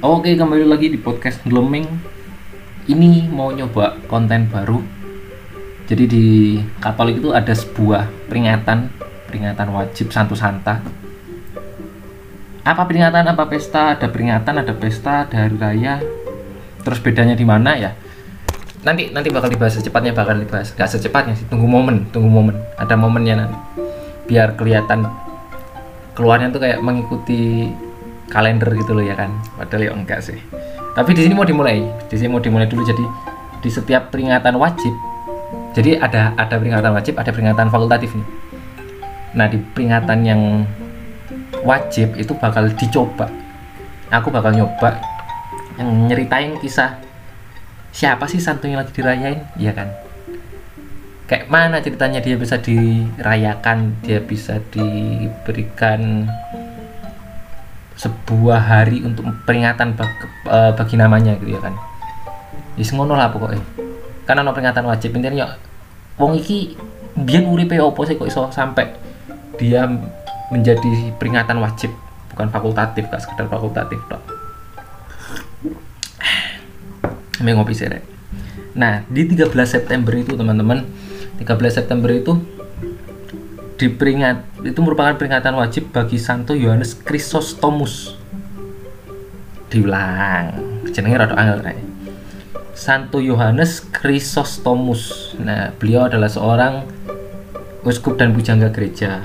Oke, kembali lagi di podcast Gleming. Ini mau nyoba konten baru. Jadi di Katolik itu ada sebuah peringatan wajib Santo Santa. Apa peringatan, apa pesta? Ada peringatan, ada pesta, ada hari raya. Terus bedanya di mana ya? Nanti bakal dibahas secepatnya, nggak secepatnya sih, tunggu momen. Ada momennya nanti. Biar kelihatan keluarnya tuh kayak mengikuti kalender gitu loh ya kan, padahal ya enggak sih. Tapi di sini mau dimulai, dulu. Jadi di setiap peringatan wajib, jadi ada peringatan wajib, ada peringatan fakultatif nih. Nah di peringatan yang wajib itu bakal dicoba. Aku bakal nyoba yang nyeritain kisah siapa sih santunya lagi dirayain, ya kan? Kayak mana ceritanya dia bisa dirayakan, dia bisa diberikan sebuah hari untuk peringatan bagi namanya gitu ya kan? Wis ngono lah pokoknya. Karena ono peringatan wajib intinya wong iki mbiyen uripe opo sih kok iso sampai dia menjadi peringatan wajib, bukan fakultatif, gak sekedar fakultatif tok. Ngopi sirek. Nah, di 13 September itu teman-teman, 13 September itu merupakan peringatan wajib bagi Santo Yohanes Krisostomus. Diulang, jenenge rada angel kae. Santo Yohanes Krisostomus. Nah, beliau adalah seorang uskup dan pujangga gereja.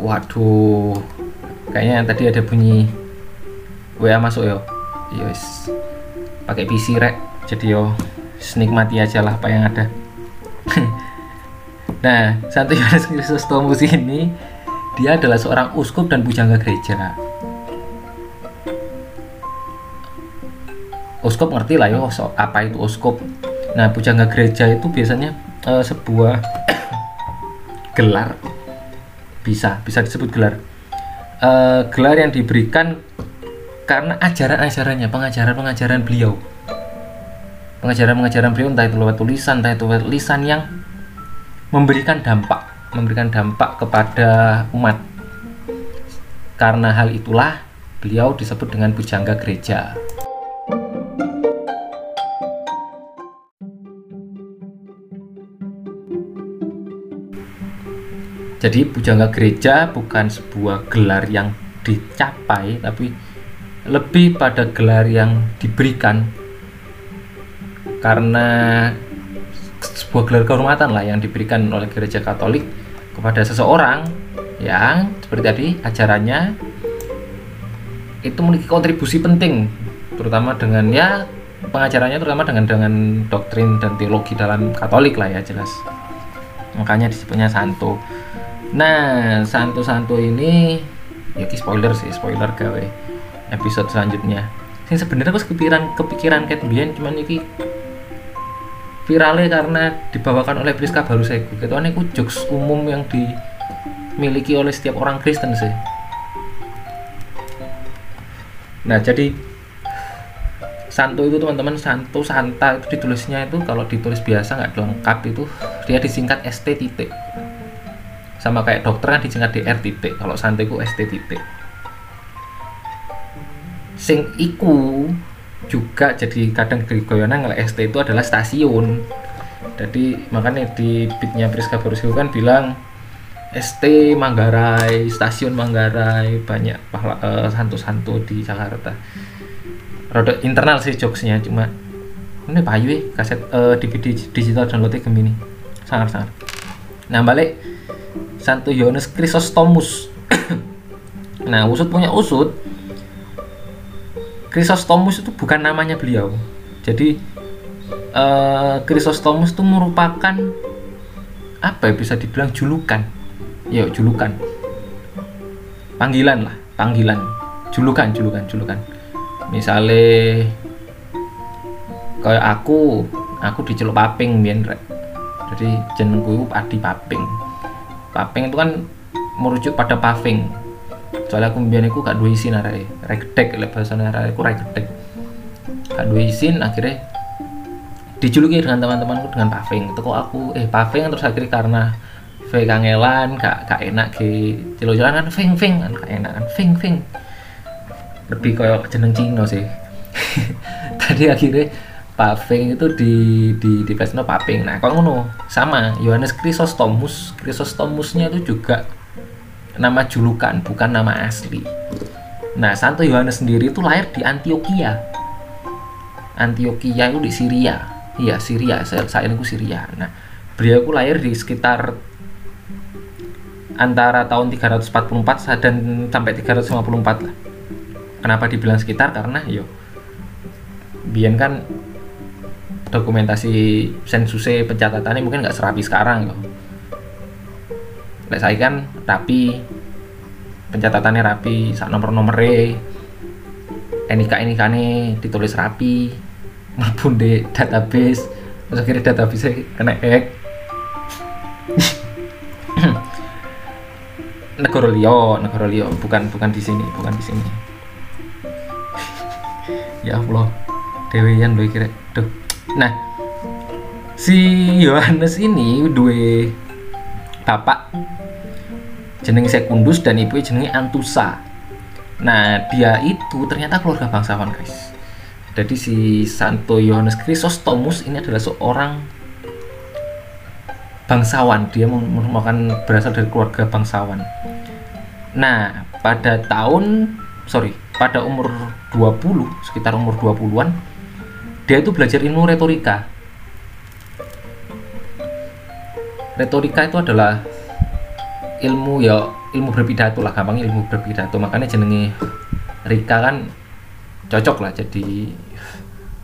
Waduh. Kayaknya tadi ada bunyi WA masuk ya. Yes, pakai PC rek, jadi yo nikmati aja lah apa yang ada. Nah, Santo Yohanes Krisostomus ini dia adalah seorang uskup dan pujangga gereja. Uskup ngerti lah yo apa itu uskup. Nah, pujangga gereja itu biasanya sebuah gelar, bisa disebut gelar. Gelar yang diberikan karena ajaran-ajarannya, pengajaran-pengajaran beliau entah itu lewat tulisan, yang memberikan dampak kepada umat. Karena hal itulah beliau disebut dengan pujangga gereja. Jadi pujangga gereja bukan sebuah gelar yang dicapai, tapi lebih pada gelar yang diberikan karena sebuah gelar kehormatan lah yang diberikan oleh gereja Katolik kepada seseorang yang seperti tadi ajarannya itu memiliki kontribusi penting, terutama dengan ya pengajarannya, terutama dengan doktrin dan teologi dalam Katolik lah ya, jelas makanya disebutnya santo. Nah santo-santo ini ya spoiler gawe episode selanjutnya. Sing sebenarnya aku kepikiran ket biyen, cuman iki viralnya karena dibawakan oleh Priska baru saya. Ketone iku jokes umum yang dimiliki oleh setiap orang Kristen sih. Nah, jadi santo itu teman-teman, santo santa itu ditulisnya itu kalau ditulis biasa nggak lengkap itu dia disingkat ST titik. Sama kayak dokter kan disingkat DR titik. Kalau santo itu ST titik. Sing iku juga jadi kadang gegoyana ngelek ST itu adalah stasiun. Jadi makanya di beatnya Priska Barusio kan bilang ST Manggarai, stasiun Manggarai, banyak santo-santo di Jakarta. Roda internal sih jokesnya, cuma ini payu kaset DVD digital downloadnya gemini sangar-sangar. Nah balik Santo Yohanes Krisostomus. Nah usut punya usut, Krisostomus itu bukan namanya beliau. Jadi Krisostomus itu merupakan apa ya, bisa dibilang julukan. Panggilan. Julukan. Misale kayak aku diceluk Paping mbiyen rek. Jadi jenengku iku Adi Paping. Paping itu kan merujuk pada paving. Soalnya aku mbiyen iku gak duwe isin arek regedek, lek bahasane arek iku regedek. Gak duwe isin akhirnya dijuluki dengan teman-temanku dengan paving. Teko aku paving terus akhirnya karena V kangelan, gak enak ge. Celuk-celukan kan ving-ving kan gak enak kan ving-ving. lebih kayak jeneng Cino sih. Tadi akhirnya Paping itu di Plesno Paping. Nah, kalau ngono sama Yohanes Krisostomus, Krisostomusnya itu juga nama julukan, bukan nama asli. Nah, Santo Yohanes sendiri itu lahir di Antiokhia. Antiokhia itu di Syria. Iya, Syria. Saya itu Syria. Nah, beliau itu lahir di sekitar antara tahun 344 dan sampai 354 lah. Kenapa dibilang sekitar? Karena yo biyen kan dokumentasi sensusnya pencatatannya mungkin nggak serapi sekarang yo. Lek saya kan rapi, pencatatannya rapi, sak nomor-nomere, NIK-NIK-ne ditulis rapi, mlebu ndek database, terus akhirnya database kena hack. Negara liya, bukan di sini. Ya Allah, dewean lho iki rek. Duh. Nah, si Yohanes ini duwe bapak jenenge Sekundus dan ibu jenenge Antusa. Nah, dia itu ternyata keluarga bangsawan, guys. Jadi si Santo Yohanes Krisostomus ini adalah seorang bangsawan. Dia merupakan berasal dari keluarga bangsawan. Nah, pada umur 20, sekitar umur 20-an, dia itu belajar ilmu retorika. Retorika itu adalah ilmu berpidato lah, gampang ilmu berpidato. Makanya jenenge Rika kan cocok lah, jadi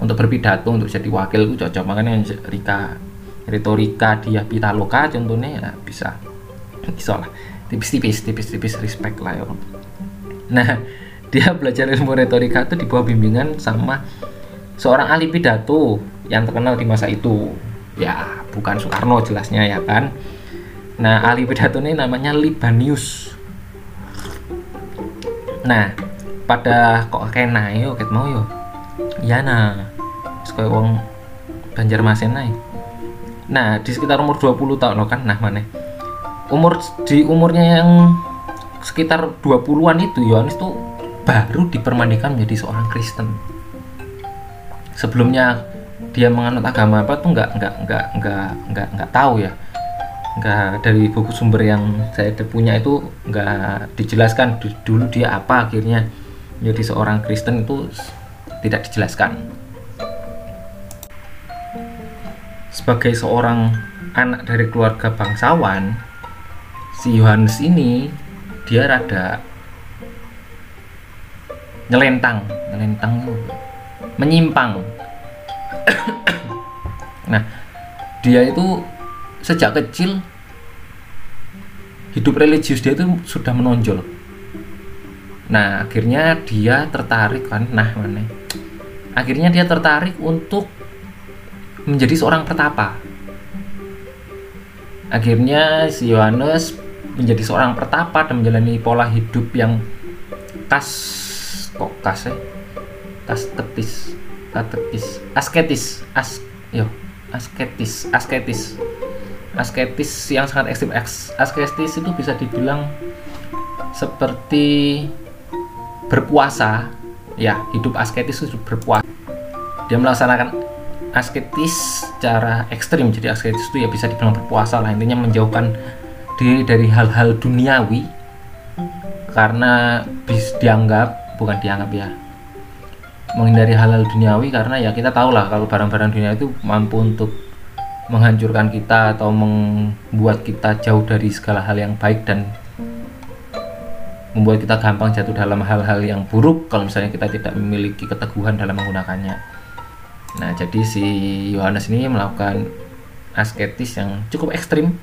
untuk berpidato, untuk jadi wakil itu cocok. Makanya Rika, retorika dia pitaloka contohnya ya, bisa lah, tipis-tipis respect lah ya. Nah, dia belajar ilmu retorika itu di bawah bimbingan sama seorang ahli pidato yang terkenal di masa itu. Ya, bukan Soekarno jelasnya ya kan. Nah, ahli pidato ini namanya Libanius. Nah, pada kok kena yo ket mau yo. Ya nah, koyo wong Banjarmasin ae. Nah, di sekitar umur 20 tahun loh kan nah maneh. Umurnya yang sekitar 20-an itu Yohanes tuh baru dipermandikan menjadi seorang Kristen. Sebelumnya dia menganut agama apa tuh nggak tahu ya. Nggak, dari buku sumber yang saya punya itu nggak dijelaskan dulu dia apa akhirnya menjadi seorang Kristen, itu tidak dijelaskan. Sebagai seorang anak dari keluarga bangsawan, si Yohanes ini dia rada nyelentang menyimpang. Nah, dia itu sejak kecil hidup religius dia itu sudah menonjol. Nah, akhirnya dia tertarik kan nah mana? Akhirnya dia tertarik untuk menjadi seorang pertapa. Akhirnya si Yohanes menjadi seorang pertapa dan menjalani pola hidup yang asketis yang sangat ekstrim. Asketis itu bisa dibilang seperti berpuasa ya, hidup asketis itu berpuasa. Dia melaksanakan asketis secara ekstrim, jadi asketis itu ya bisa dibilang berpuasa lah, intinya menjauhkan diri dari hal-hal duniawi karena dianggap ya, menghindari hal-hal duniawi karena ya kita tahulah kalau barang-barang dunia itu mampu untuk menghancurkan kita atau membuat kita jauh dari segala hal yang baik dan membuat kita gampang jatuh dalam hal-hal yang buruk kalau misalnya kita tidak memiliki keteguhan dalam menggunakannya. Nah, jadi si Yohanes ini melakukan asketis yang cukup ekstrim.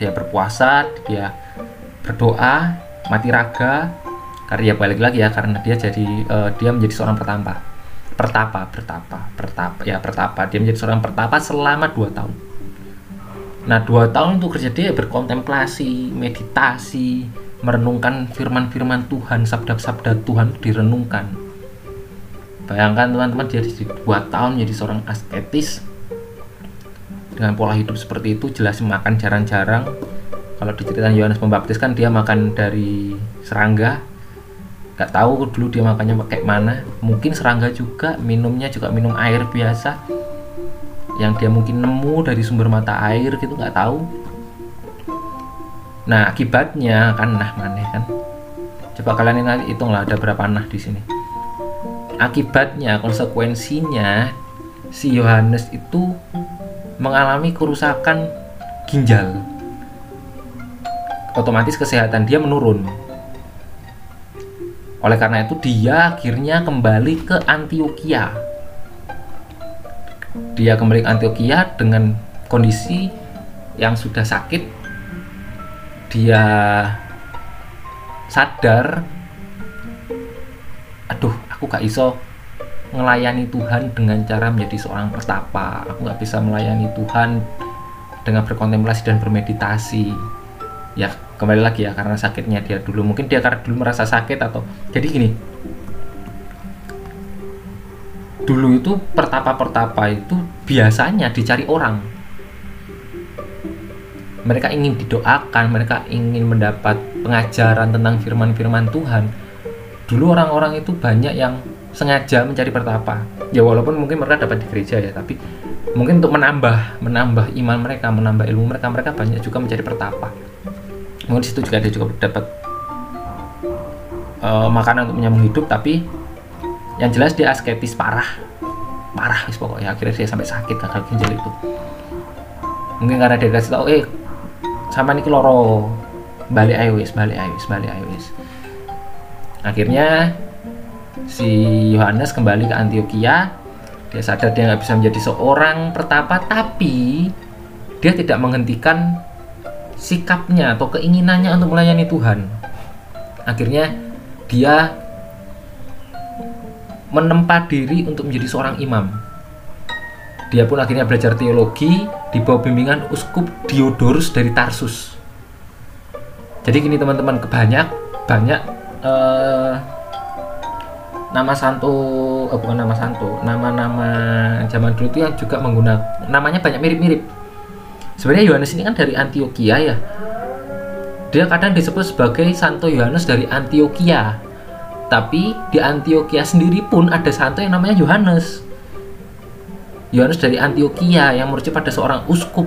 Dia berpuasa, dia berdoa, mati raga. Karena balik lagi ya, karena dia menjadi seorang pertapa. Dia menjadi seorang pertapa selama 2 tahun. Nah, 2 tahun itu kerja dia berkontemplasi, meditasi, merenungkan firman-firman Tuhan, sabda-sabda Tuhan direnungkan. Bayangkan teman-teman, dia 2 tahun jadi seorang asketis dengan pola hidup seperti itu. Jelas makan jarang-jarang. Kalau diceritain Yohanes Pembaptis kan dia makan dari serangga. nggak tahu dulu dia makannya pakai mana, mungkin serangga juga, minumnya juga minum air biasa yang dia mungkin nemu dari sumber mata air gitu, nggak tahu. Nah akibatnya kan nah maneh kan, coba kalian hitunglah ada berapa nah di sini. Akibatnya, konsekuensinya si Yohanes itu mengalami kerusakan ginjal. Otomatis kesehatan dia menurun. Oleh karena itu dia akhirnya kembali ke Antiokhia. Dia kembali ke Antiokhia dengan kondisi yang sudah sakit. Dia sadar, aduh aku gak iso melayani Tuhan dengan cara menjadi seorang pertapa. Aku gak bisa melayani Tuhan dengan berkontemplasi dan bermeditasi. Ya kembali lagi ya, karena sakitnya dia dulu. Mungkin dia karena dulu merasa sakit atau jadi gini. Dulu itu pertapa-pertapa itu biasanya dicari orang. Mereka ingin didoakan, mereka ingin mendapat pengajaran tentang firman-firman Tuhan. Dulu orang-orang itu banyak yang sengaja mencari pertapa, ya walaupun mungkin mereka dapat di gereja ya, tapi mungkin untuk menambah iman mereka, menambah ilmu mereka, mereka banyak juga mencari pertapa. Mungkin di situ juga ada juga dapat makanan untuk menyambung hidup, tapi yang jelas dia asketis parah pokoknya. Akhirnya dia sampai sakit, gagal ginjal itu mungkin karena dia kasih tahu sama niki loro, balik ayo wis. Akhirnya si Yohanes kembali ke Antiokhia. Dia sadar dia nggak bisa menjadi seorang pertapa, tapi dia tidak menghentikan sikapnya atau keinginannya untuk melayani Tuhan. Akhirnya dia menempa diri untuk menjadi seorang imam. Dia pun akhirnya belajar teologi di bawah bimbingan uskup Diodorus dari Tarsus. Jadi gini teman-teman, nama-nama zaman dulu itu yang juga menggunakan namanya banyak mirip-mirip. Sebenarnya Yohanes ini kan dari Antiokhia ya. Dia kadang disebut sebagai Santo Yohanes dari Antiokhia. Tapi di Antiokhia sendiri pun ada santo yang namanya Yohanes. Yohanes dari Antiokhia yang merujuk pada seorang uskup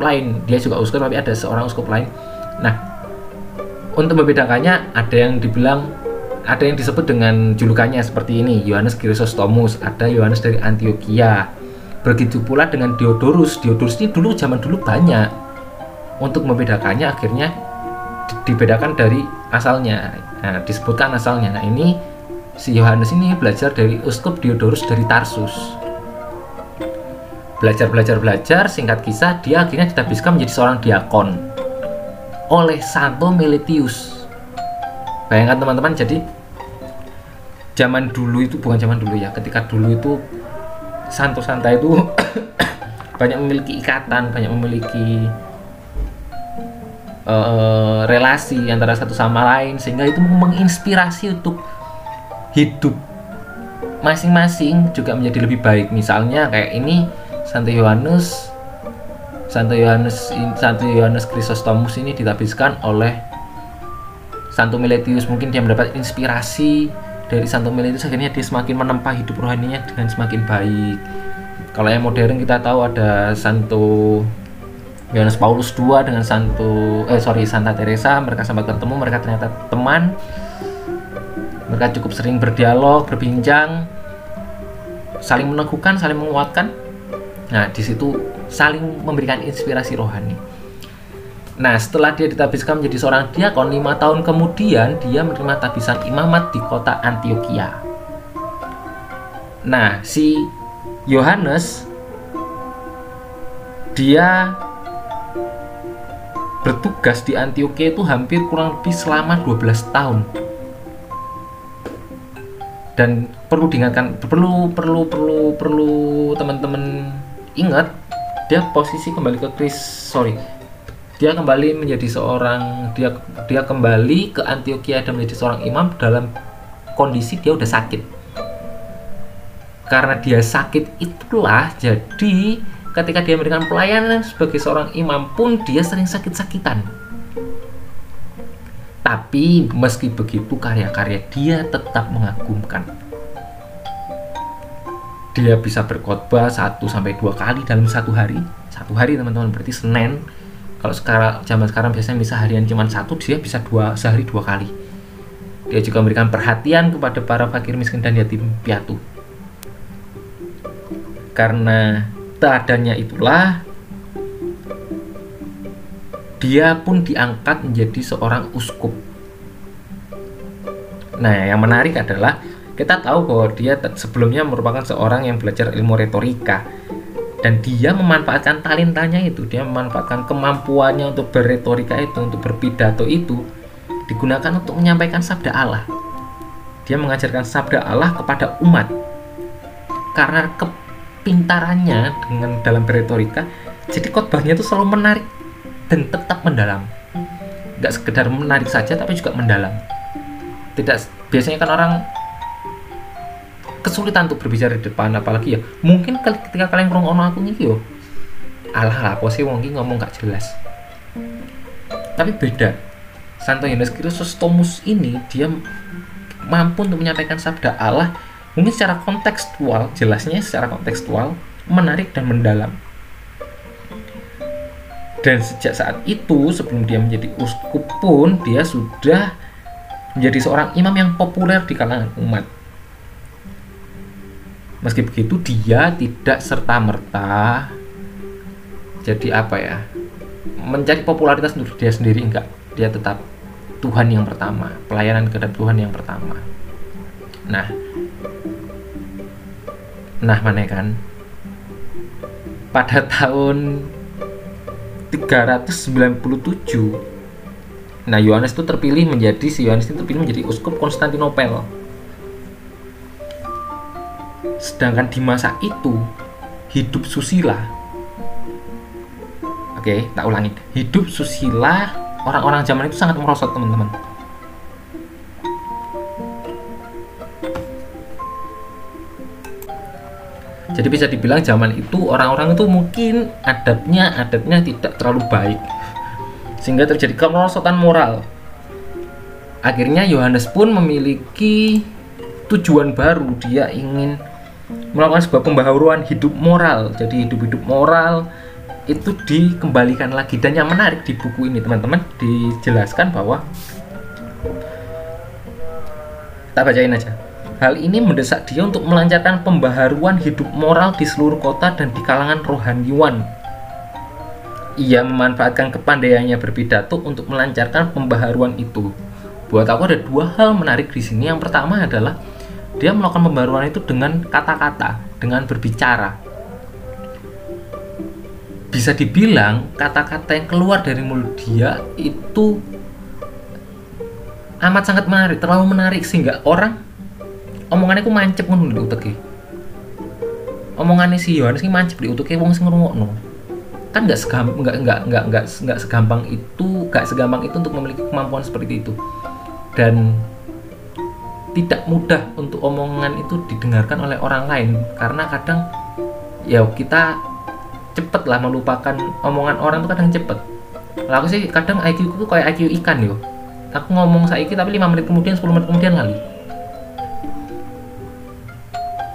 lain. Dia juga uskup tapi ada seorang uskup lain. Nah, untuk membedakannya ada yang disebut dengan julukannya seperti ini, Yohanes Krisostomus, ada Yohanes dari Antiokhia. Begitu pula dengan Diodorus. Diodorus ini dulu zaman dulu banyak. Untuk membedakannya akhirnya dibedakan dari asalnya. Nah, disebutkan asalnya. Nah, ini si Yohanes ini belajar dari uskup Diodorus dari Tarsus. Belajar, singkat kisah dia akhirnya ditabiskan menjadi seorang diakon oleh Santo Miletius. Bayangkan teman-teman, jadi ketika dulu itu santo-santa itu banyak memiliki ikatan, banyak memiliki relasi antara satu sama lain, sehingga itu menginspirasi untuk hidup masing-masing juga menjadi lebih baik. Misalnya kayak ini Santo Yohanes Krisostomus ini ditabiskan oleh Santo Miletius. Mungkin dia mendapat inspirasi dari Santo Miletius, akhirnya dia semakin menempa hidup rohaninya dengan semakin baik. Kalau yang modern kita tahu ada Santo Yohanes Paulus II dengan Santa Teresa. Mereka sempat ketemu, mereka ternyata teman. Mereka cukup sering berdialog, berbincang, saling meneguhkan, saling menguatkan. Nah, di situ saling memberikan inspirasi rohani. Nah, setelah dia ditabiskan menjadi seorang diakon, 5 tahun kemudian dia menerima tabisan imamat di kota Antiokhia. Nah, si Yohanes dia bertugas di Antiokhia itu hampir kurang lebih selama 12 tahun. Dan perlu teman-teman ingat, dia kembali menjadi seorang dia kembali ke Antiokhia dan menjadi seorang imam dalam kondisi dia udah sakit. Karena dia sakit itulah, jadi ketika dia memberikan pelayanan sebagai seorang imam pun dia sering sakit-sakitan. Tapi meski begitu karya-karya dia tetap mengagumkan. Dia bisa berkhotbah 1-2 kali dalam satu hari. Satu hari teman-teman, berarti Senin. Kalau sekarang zaman sekarang biasanya bisa harian cuma satu, dia bisa sehari 2 kali. Dia juga memberikan perhatian kepada para fakir miskin dan yatim piatu. Karena keadaannya itulah, dia pun diangkat menjadi seorang uskup. Nah, yang menarik adalah kita tahu bahwa dia sebelumnya merupakan seorang yang belajar ilmu retorika, dan dia memanfaatkan talentanya itu, dia memanfaatkan kemampuannya untuk berretorika itu, untuk berpidato itu, digunakan untuk menyampaikan sabda Allah. Dia mengajarkan sabda Allah kepada umat. Karena kepintarannya dengan dalam berretorika, jadi khotbahnya itu selalu menarik dan tetap mendalam. Nggak sekedar menarik saja, tapi juga mendalam. Tidak, biasanya kan orang kesulitan untuk berbicara di depan, apalagi ya mungkin ketika kalian ngomong aku nih yo, alah apa sih wong iki ngomong gak jelas. Tapi beda, Santo Yohanes Krisostomus ini dia mampu untuk menyampaikan sabda Allah, mungkin secara kontekstual, jelasnya secara kontekstual, menarik dan mendalam. Dan sejak saat itu, sebelum dia menjadi uskup pun, dia sudah menjadi seorang imam yang populer di kalangan umat. Meski begitu, dia tidak serta-merta jadi apa ya, mencari popularitas untuk dia sendiri, enggak. Dia tetap Tuhan yang pertama, pelayanan kepada Tuhan yang pertama. Nah mana kan, pada tahun 397, nah Yohanes itu terpilih menjadi uskup Konstantinopel. Sedangkan di masa itu hidup susila, oke, tak ulangi, hidup susila orang-orang zaman itu sangat merosot teman-teman. Jadi bisa dibilang zaman itu orang-orang itu mungkin adatnya tidak terlalu baik, sehingga terjadi kemerosotan moral. Akhirnya Yohanes pun memiliki tujuan baru, dia ingin melakukan sebuah pembaharuan hidup moral. Jadi hidup-hidup moral itu dikembalikan lagi. Dan yang menarik di buku ini teman-teman, dijelaskan bahwa, tak bacain aja, hal ini mendesak dia untuk melancarkan pembaharuan hidup moral di seluruh kota dan di kalangan rohaniwan. Ia memanfaatkan kepandaiannya berpidato untuk melancarkan pembaharuan itu. Buat aku ada 2 hal menarik di sini. Yang pertama adalah dia melakukan pembaharuan itu dengan kata-kata, dengan berbicara. Bisa dibilang kata-kata yang keluar dari mulut dia itu amat sangat menarik, terlalu menarik sehingga orang omongannya ku mancep ngono di utek. Omongannya si Yohanes ini mancep di utek wong sing ngrungokno. Kan enggak segampang itu untuk memiliki kemampuan seperti itu. Dan tidak mudah untuk omongan itu didengarkan oleh orang lain, karena kadang ya kita cepet lah melupakan omongan orang itu, kadang cepet. Lah aku sih kadang IQ ku kayak IQ ikan yo. Aku ngomong saiki tapi 5 menit kemudian, 10 menit kemudian lali.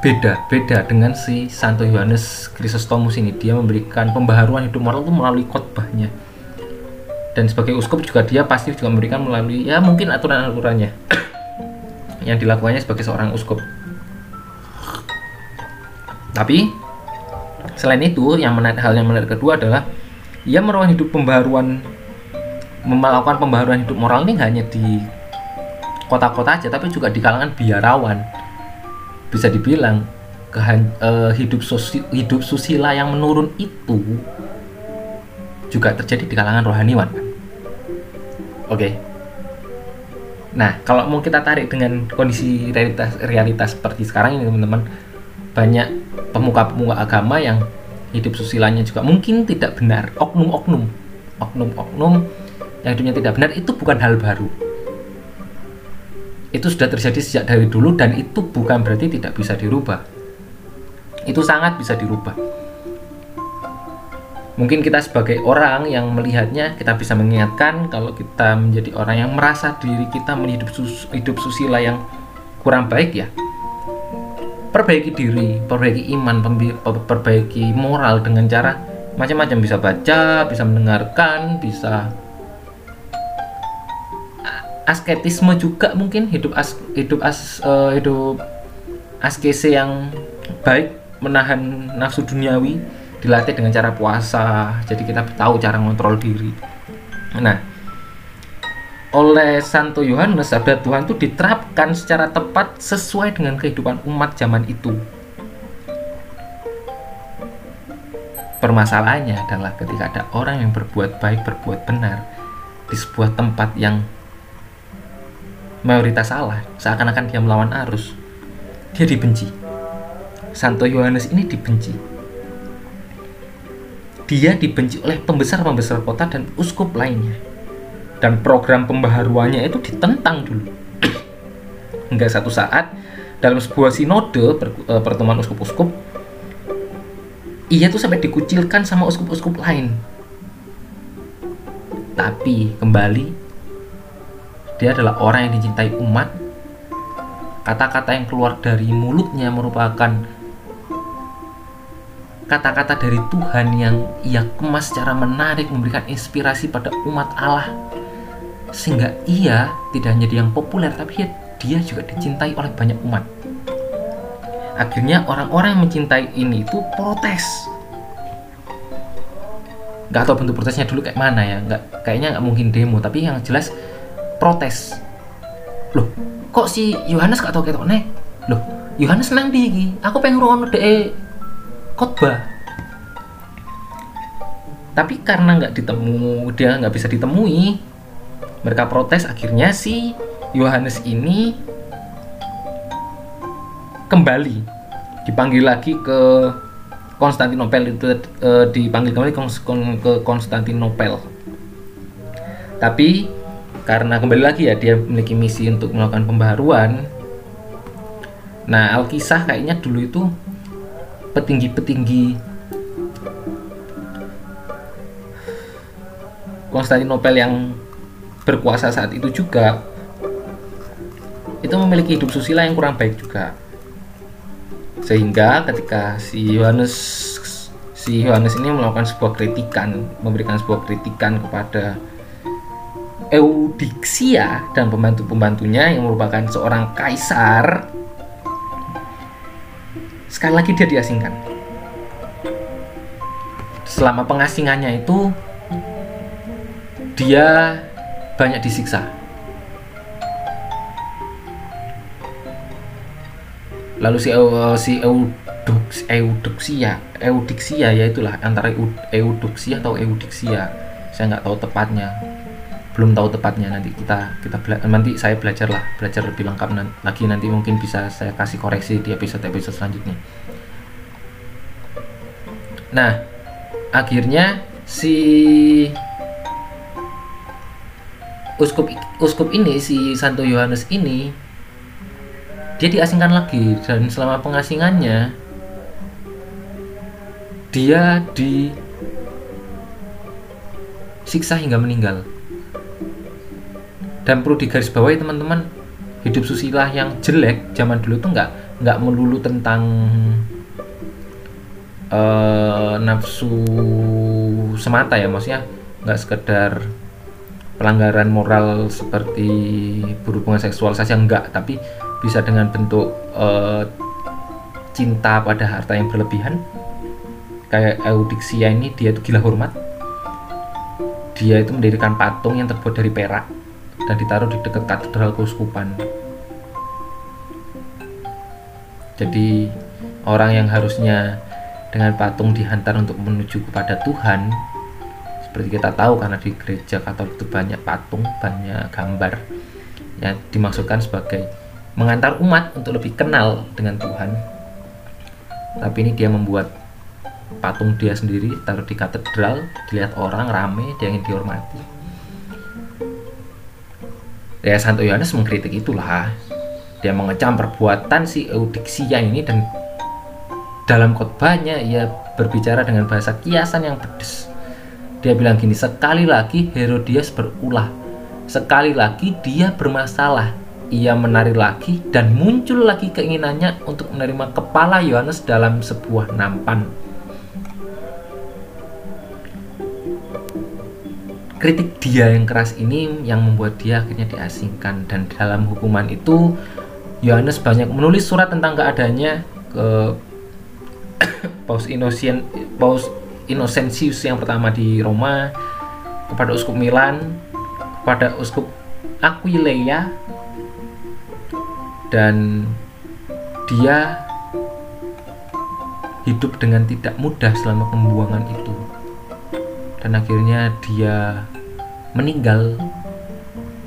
Beda dengan si Santo Yohanes Krisostomus ini, dia memberikan pembaharuan hidup moral itu melalui khotbahnya. Dan sebagai uskup juga dia pasti juga memberikan melalui ya mungkin aturan-aturannya yang dilakukannya sebagai seorang uskup. Tapi selain itu, hal yang menarik kedua adalah ia melakukan pembaharuan hidup moral ini hanya di kota-kota aja, tapi juga di kalangan biarawan. Bisa dibilang hidup susila yang menurun itu juga terjadi di kalangan rohaniwan. Oke. Nah, kalau mau kita tarik dengan kondisi realitas seperti sekarang ini teman-teman, banyak pemuka-pemuka agama yang hidup susilanya juga mungkin tidak benar. Oknum-oknum yang hidupnya tidak benar itu bukan hal baru. Itu sudah terjadi sejak dari dulu, dan itu bukan berarti tidak bisa dirubah. Itu sangat bisa dirubah. Mungkin kita sebagai orang yang melihatnya, kita bisa mengingatkan kalau kita menjadi orang yang merasa diri kita hidup susila yang kurang baik ya. Perbaiki diri, perbaiki iman, perbaiki moral dengan cara macam-macam, bisa baca, bisa mendengarkan, bisa asketisme juga mungkin, hidup askese yang baik, menahan nafsu duniawi. Dilatih dengan cara puasa, jadi kita tahu cara ngontrol diri. Nah, oleh Santo Yohanes, sabda Tuhan itu diterapkan secara tepat sesuai dengan kehidupan umat zaman itu. Permasalahannya adalah ketika ada orang yang berbuat baik, berbuat benar di sebuah tempat yang mayoritas salah, seakan-akan dia melawan arus, dia dibenci. Santo Yohanes ini dibenci. Dia dibenci oleh pembesar-pembesar kota dan uskup lainnya. Dan program pembaharuannya itu ditentang dulu. Hingga satu saat dalam sebuah sinode pertemuan uskup-uskup, ia tuh sampai dikucilkan sama uskup-uskup lain. Tapi kembali, dia adalah orang yang dicintai umat. Kata-kata yang keluar dari mulutnya merupakan kata-kata dari Tuhan yang ia kemas secara menarik, memberikan inspirasi pada umat Allah, sehingga ia tidak hanya yang populer, tapi dia juga dicintai oleh banyak umat. Akhirnya orang-orang yang mencintai ini itu protes. Nggak tahu bentuk protesnya dulu kayak mana ya, kayaknya nggak mungkin demo, tapi yang jelas protes. Loh, kok si Yohanes nggak tahu ketok nek? Loh, Yohanes nang ndi iki? Aku pengen ngrungokno dhek khotbah. Tapi karena dia nggak bisa ditemui, mereka protes. Akhirnya si Yohanes ini kembali dipanggil lagi ke Konstantinopel, ke Konstantinopel. Tapi karena kembali lagi ya, dia memiliki misi untuk melakukan pembaharuan. Nah, Alkisah kayaknya dulu itu petinggi-petinggi Konstantinopel yang berkuasa saat itu juga itu memiliki hidup susila yang kurang baik juga, sehingga ketika si Yohanes ini melakukan sebuah kritikan, memberikan sebuah kritikan kepada Eudoxia dan pembantu-pembantunya yang merupakan seorang kaisar, sekali lagi dia diasingkan. Selama pengasingannya itu dia banyak disiksa. Lalu Eudoxia, yaitulah antara Eudoxia atau Eudoxia, saya nggak tahu tepatnya, belum tahu tepatnya. Nanti saya belajar lebih lengkap lagi, nanti mungkin bisa saya kasih koreksi di episode selanjutnya. Nah, akhirnya si uskup ini, si Santo Yohanes ini, dia diasingkan lagi, dan selama pengasingannya dia disiksa hingga meninggal. Dan perlu digarisbawahi teman-teman, hidup susila yang jelek zaman dulu tuh nggak melulu tentang nafsu semata ya, maksudnya nggak sekedar pelanggaran moral seperti berhubungan seksual saja, enggak, tapi bisa dengan bentuk cinta pada harta yang berlebihan. Kayak Eudoxia ini, dia itu gila hormat. Dia itu mendirikan patung yang terbuat dari perak dan ditaruh di dekat katedral keuskupan. Jadi orang yang harusnya dengan patung dihantar untuk menuju kepada Tuhan, seperti kita tahu karena di gereja Katolik itu banyak patung, banyak gambar yang dimaksudkan sebagai mengantar umat untuk lebih kenal dengan Tuhan. Tapi ini dia membuat patung dia sendiri, taruh di katedral, dilihat orang rame, dia ingin dihormati. Ya, Santo Yohanes mengkritik itulah. Dia mengecam perbuatan si Eudoxia ini, dan dalam khotbahnya ia berbicara dengan bahasa kiasan yang pedas. Dia bilang gini, sekali lagi Herodias berulah, sekali lagi dia bermasalah. Ia menari lagi dan muncul lagi keinginannya untuk menerima kepala Yohanes dalam sebuah nampan. Kritik dia yang keras ini yang membuat dia akhirnya diasingkan, dan dalam hukuman itu Yohanes banyak menulis surat tentang keadaannya ke Paus Inosensius yang pertama di Roma, kepada Uskup Milan, kepada Uskup Aquileia, dan dia hidup dengan tidak mudah selama pembuangan itu, dan akhirnya dia meninggal.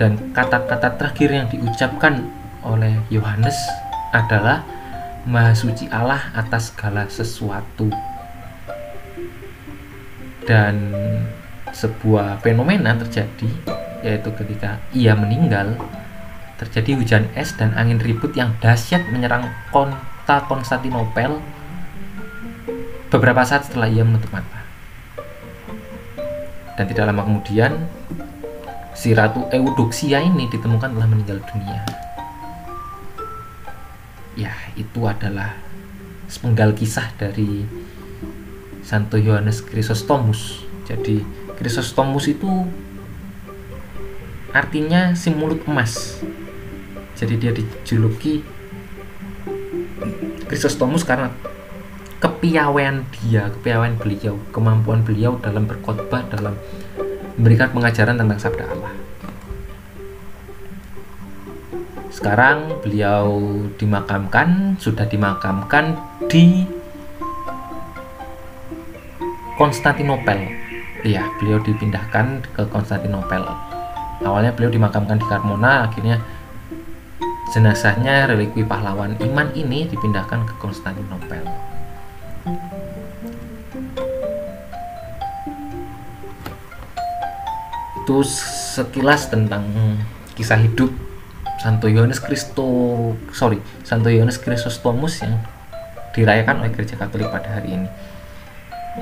Dan kata-kata terakhir yang diucapkan oleh Yohanes adalah Maha Suci Allah atas segala sesuatu. Dan sebuah fenomena terjadi, yaitu ketika ia meninggal, terjadi hujan es dan angin ribut yang dahsyat menyerang kota Konstantinopel beberapa saat setelah ia menutup mata. Dan tidak lama kemudian si Ratu Eudoxia ini ditemukan telah meninggal dunia. Ya, itu adalah sepenggal kisah dari Santo Yohanes Krisostomus. Jadi Krisostomus itu artinya si mulut emas. Jadi dia dijuluki Krisostomus karena kepiawaian dia, kepiawaian beliau, kemampuan beliau dalam berkhotbah, dalam memberikan pengajaran tentang sabda Allah. Sekarang beliau sudah dimakamkan di Konstantinopel. Ya, beliau dipindahkan ke Konstantinopel. Awalnya beliau dimakamkan di Karmona, akhirnya jenazahnya, relikwi pahlawan iman ini, dipindahkan ke Konstantinopel. Itu sekilas tentang kisah hidup Santo Yohanes Krisostomus yang dirayakan oleh Gereja Katolik pada hari ini.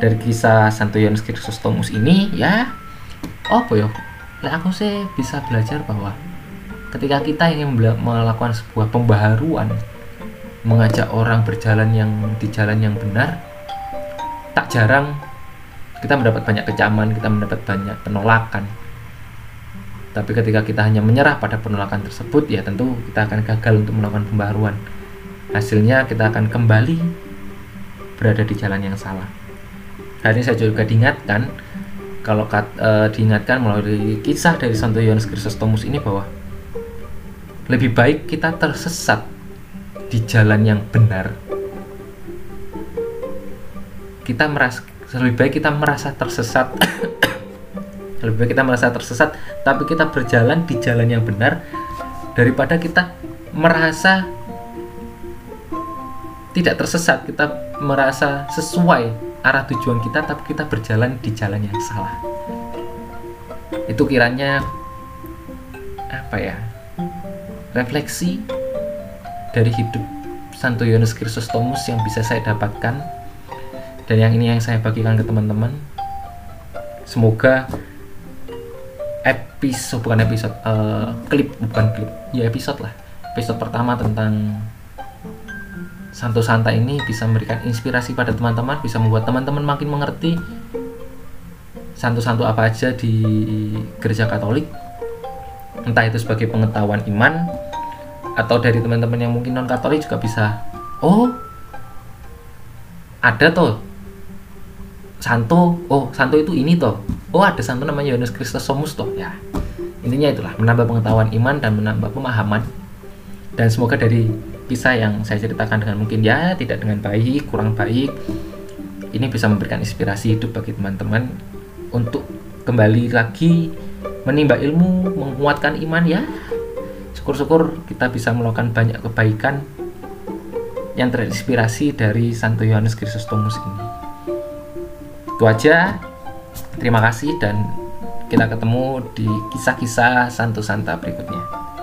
Dari kisah Santo Yohanes Krisostomus ini, ya, aku sih bisa belajar bahwa ketika kita ingin melakukan sebuah pembaharuan, mengajak orang berjalan di jalan yang benar, tak jarang kita mendapat banyak kecaman, kita mendapat banyak penolakan. Tapi ketika kita hanya menyerah pada penolakan tersebut, ya tentu kita akan gagal untuk melakukan pembaruan. Hasilnya kita akan kembali berada di jalan yang salah. Hari ini saya juga diingatkan, diingatkan melalui kisah dari Santo Yohanes Krisostomus ini, bahwa lebih baik kita tersesat di jalan yang benar. Lebih baik kita merasa tersesat, tapi kita berjalan di jalan yang benar, daripada kita merasa tidak tersesat, kita merasa sesuai arah tujuan kita, tapi kita berjalan di jalan yang salah. Itu kiranya refleksi dari hidup Santo Yohanes Krisostomus yang bisa saya dapatkan, dan yang ini yang saya bagikan ke teman-teman. Semoga episode pertama tentang Santo Santa ini bisa memberikan inspirasi pada teman-teman, bisa membuat teman-teman makin mengerti santo-santo apa aja di Gereja Katolik, entah itu sebagai pengetahuan iman, atau dari teman-teman yang mungkin non Katolik juga bisa, santo itu ini toh. Oh, ada santo namanya Yohanes Krisostomus toh. Ya. Intinya itulah, menambah pengetahuan iman dan menambah pemahaman. Dan semoga dari kisah yang saya ceritakan dengan mungkin ya tidak dengan baik, kurang baik, ini bisa memberikan inspirasi hidup bagi teman-teman untuk kembali lagi menimba ilmu, menguatkan iman ya. Syukur-syukur kita bisa melakukan banyak kebaikan yang terinspirasi dari Santo Yohanes Krisostomus ini. Itu aja, terima kasih, dan kita ketemu di kisah-kisah Santo Santa berikutnya.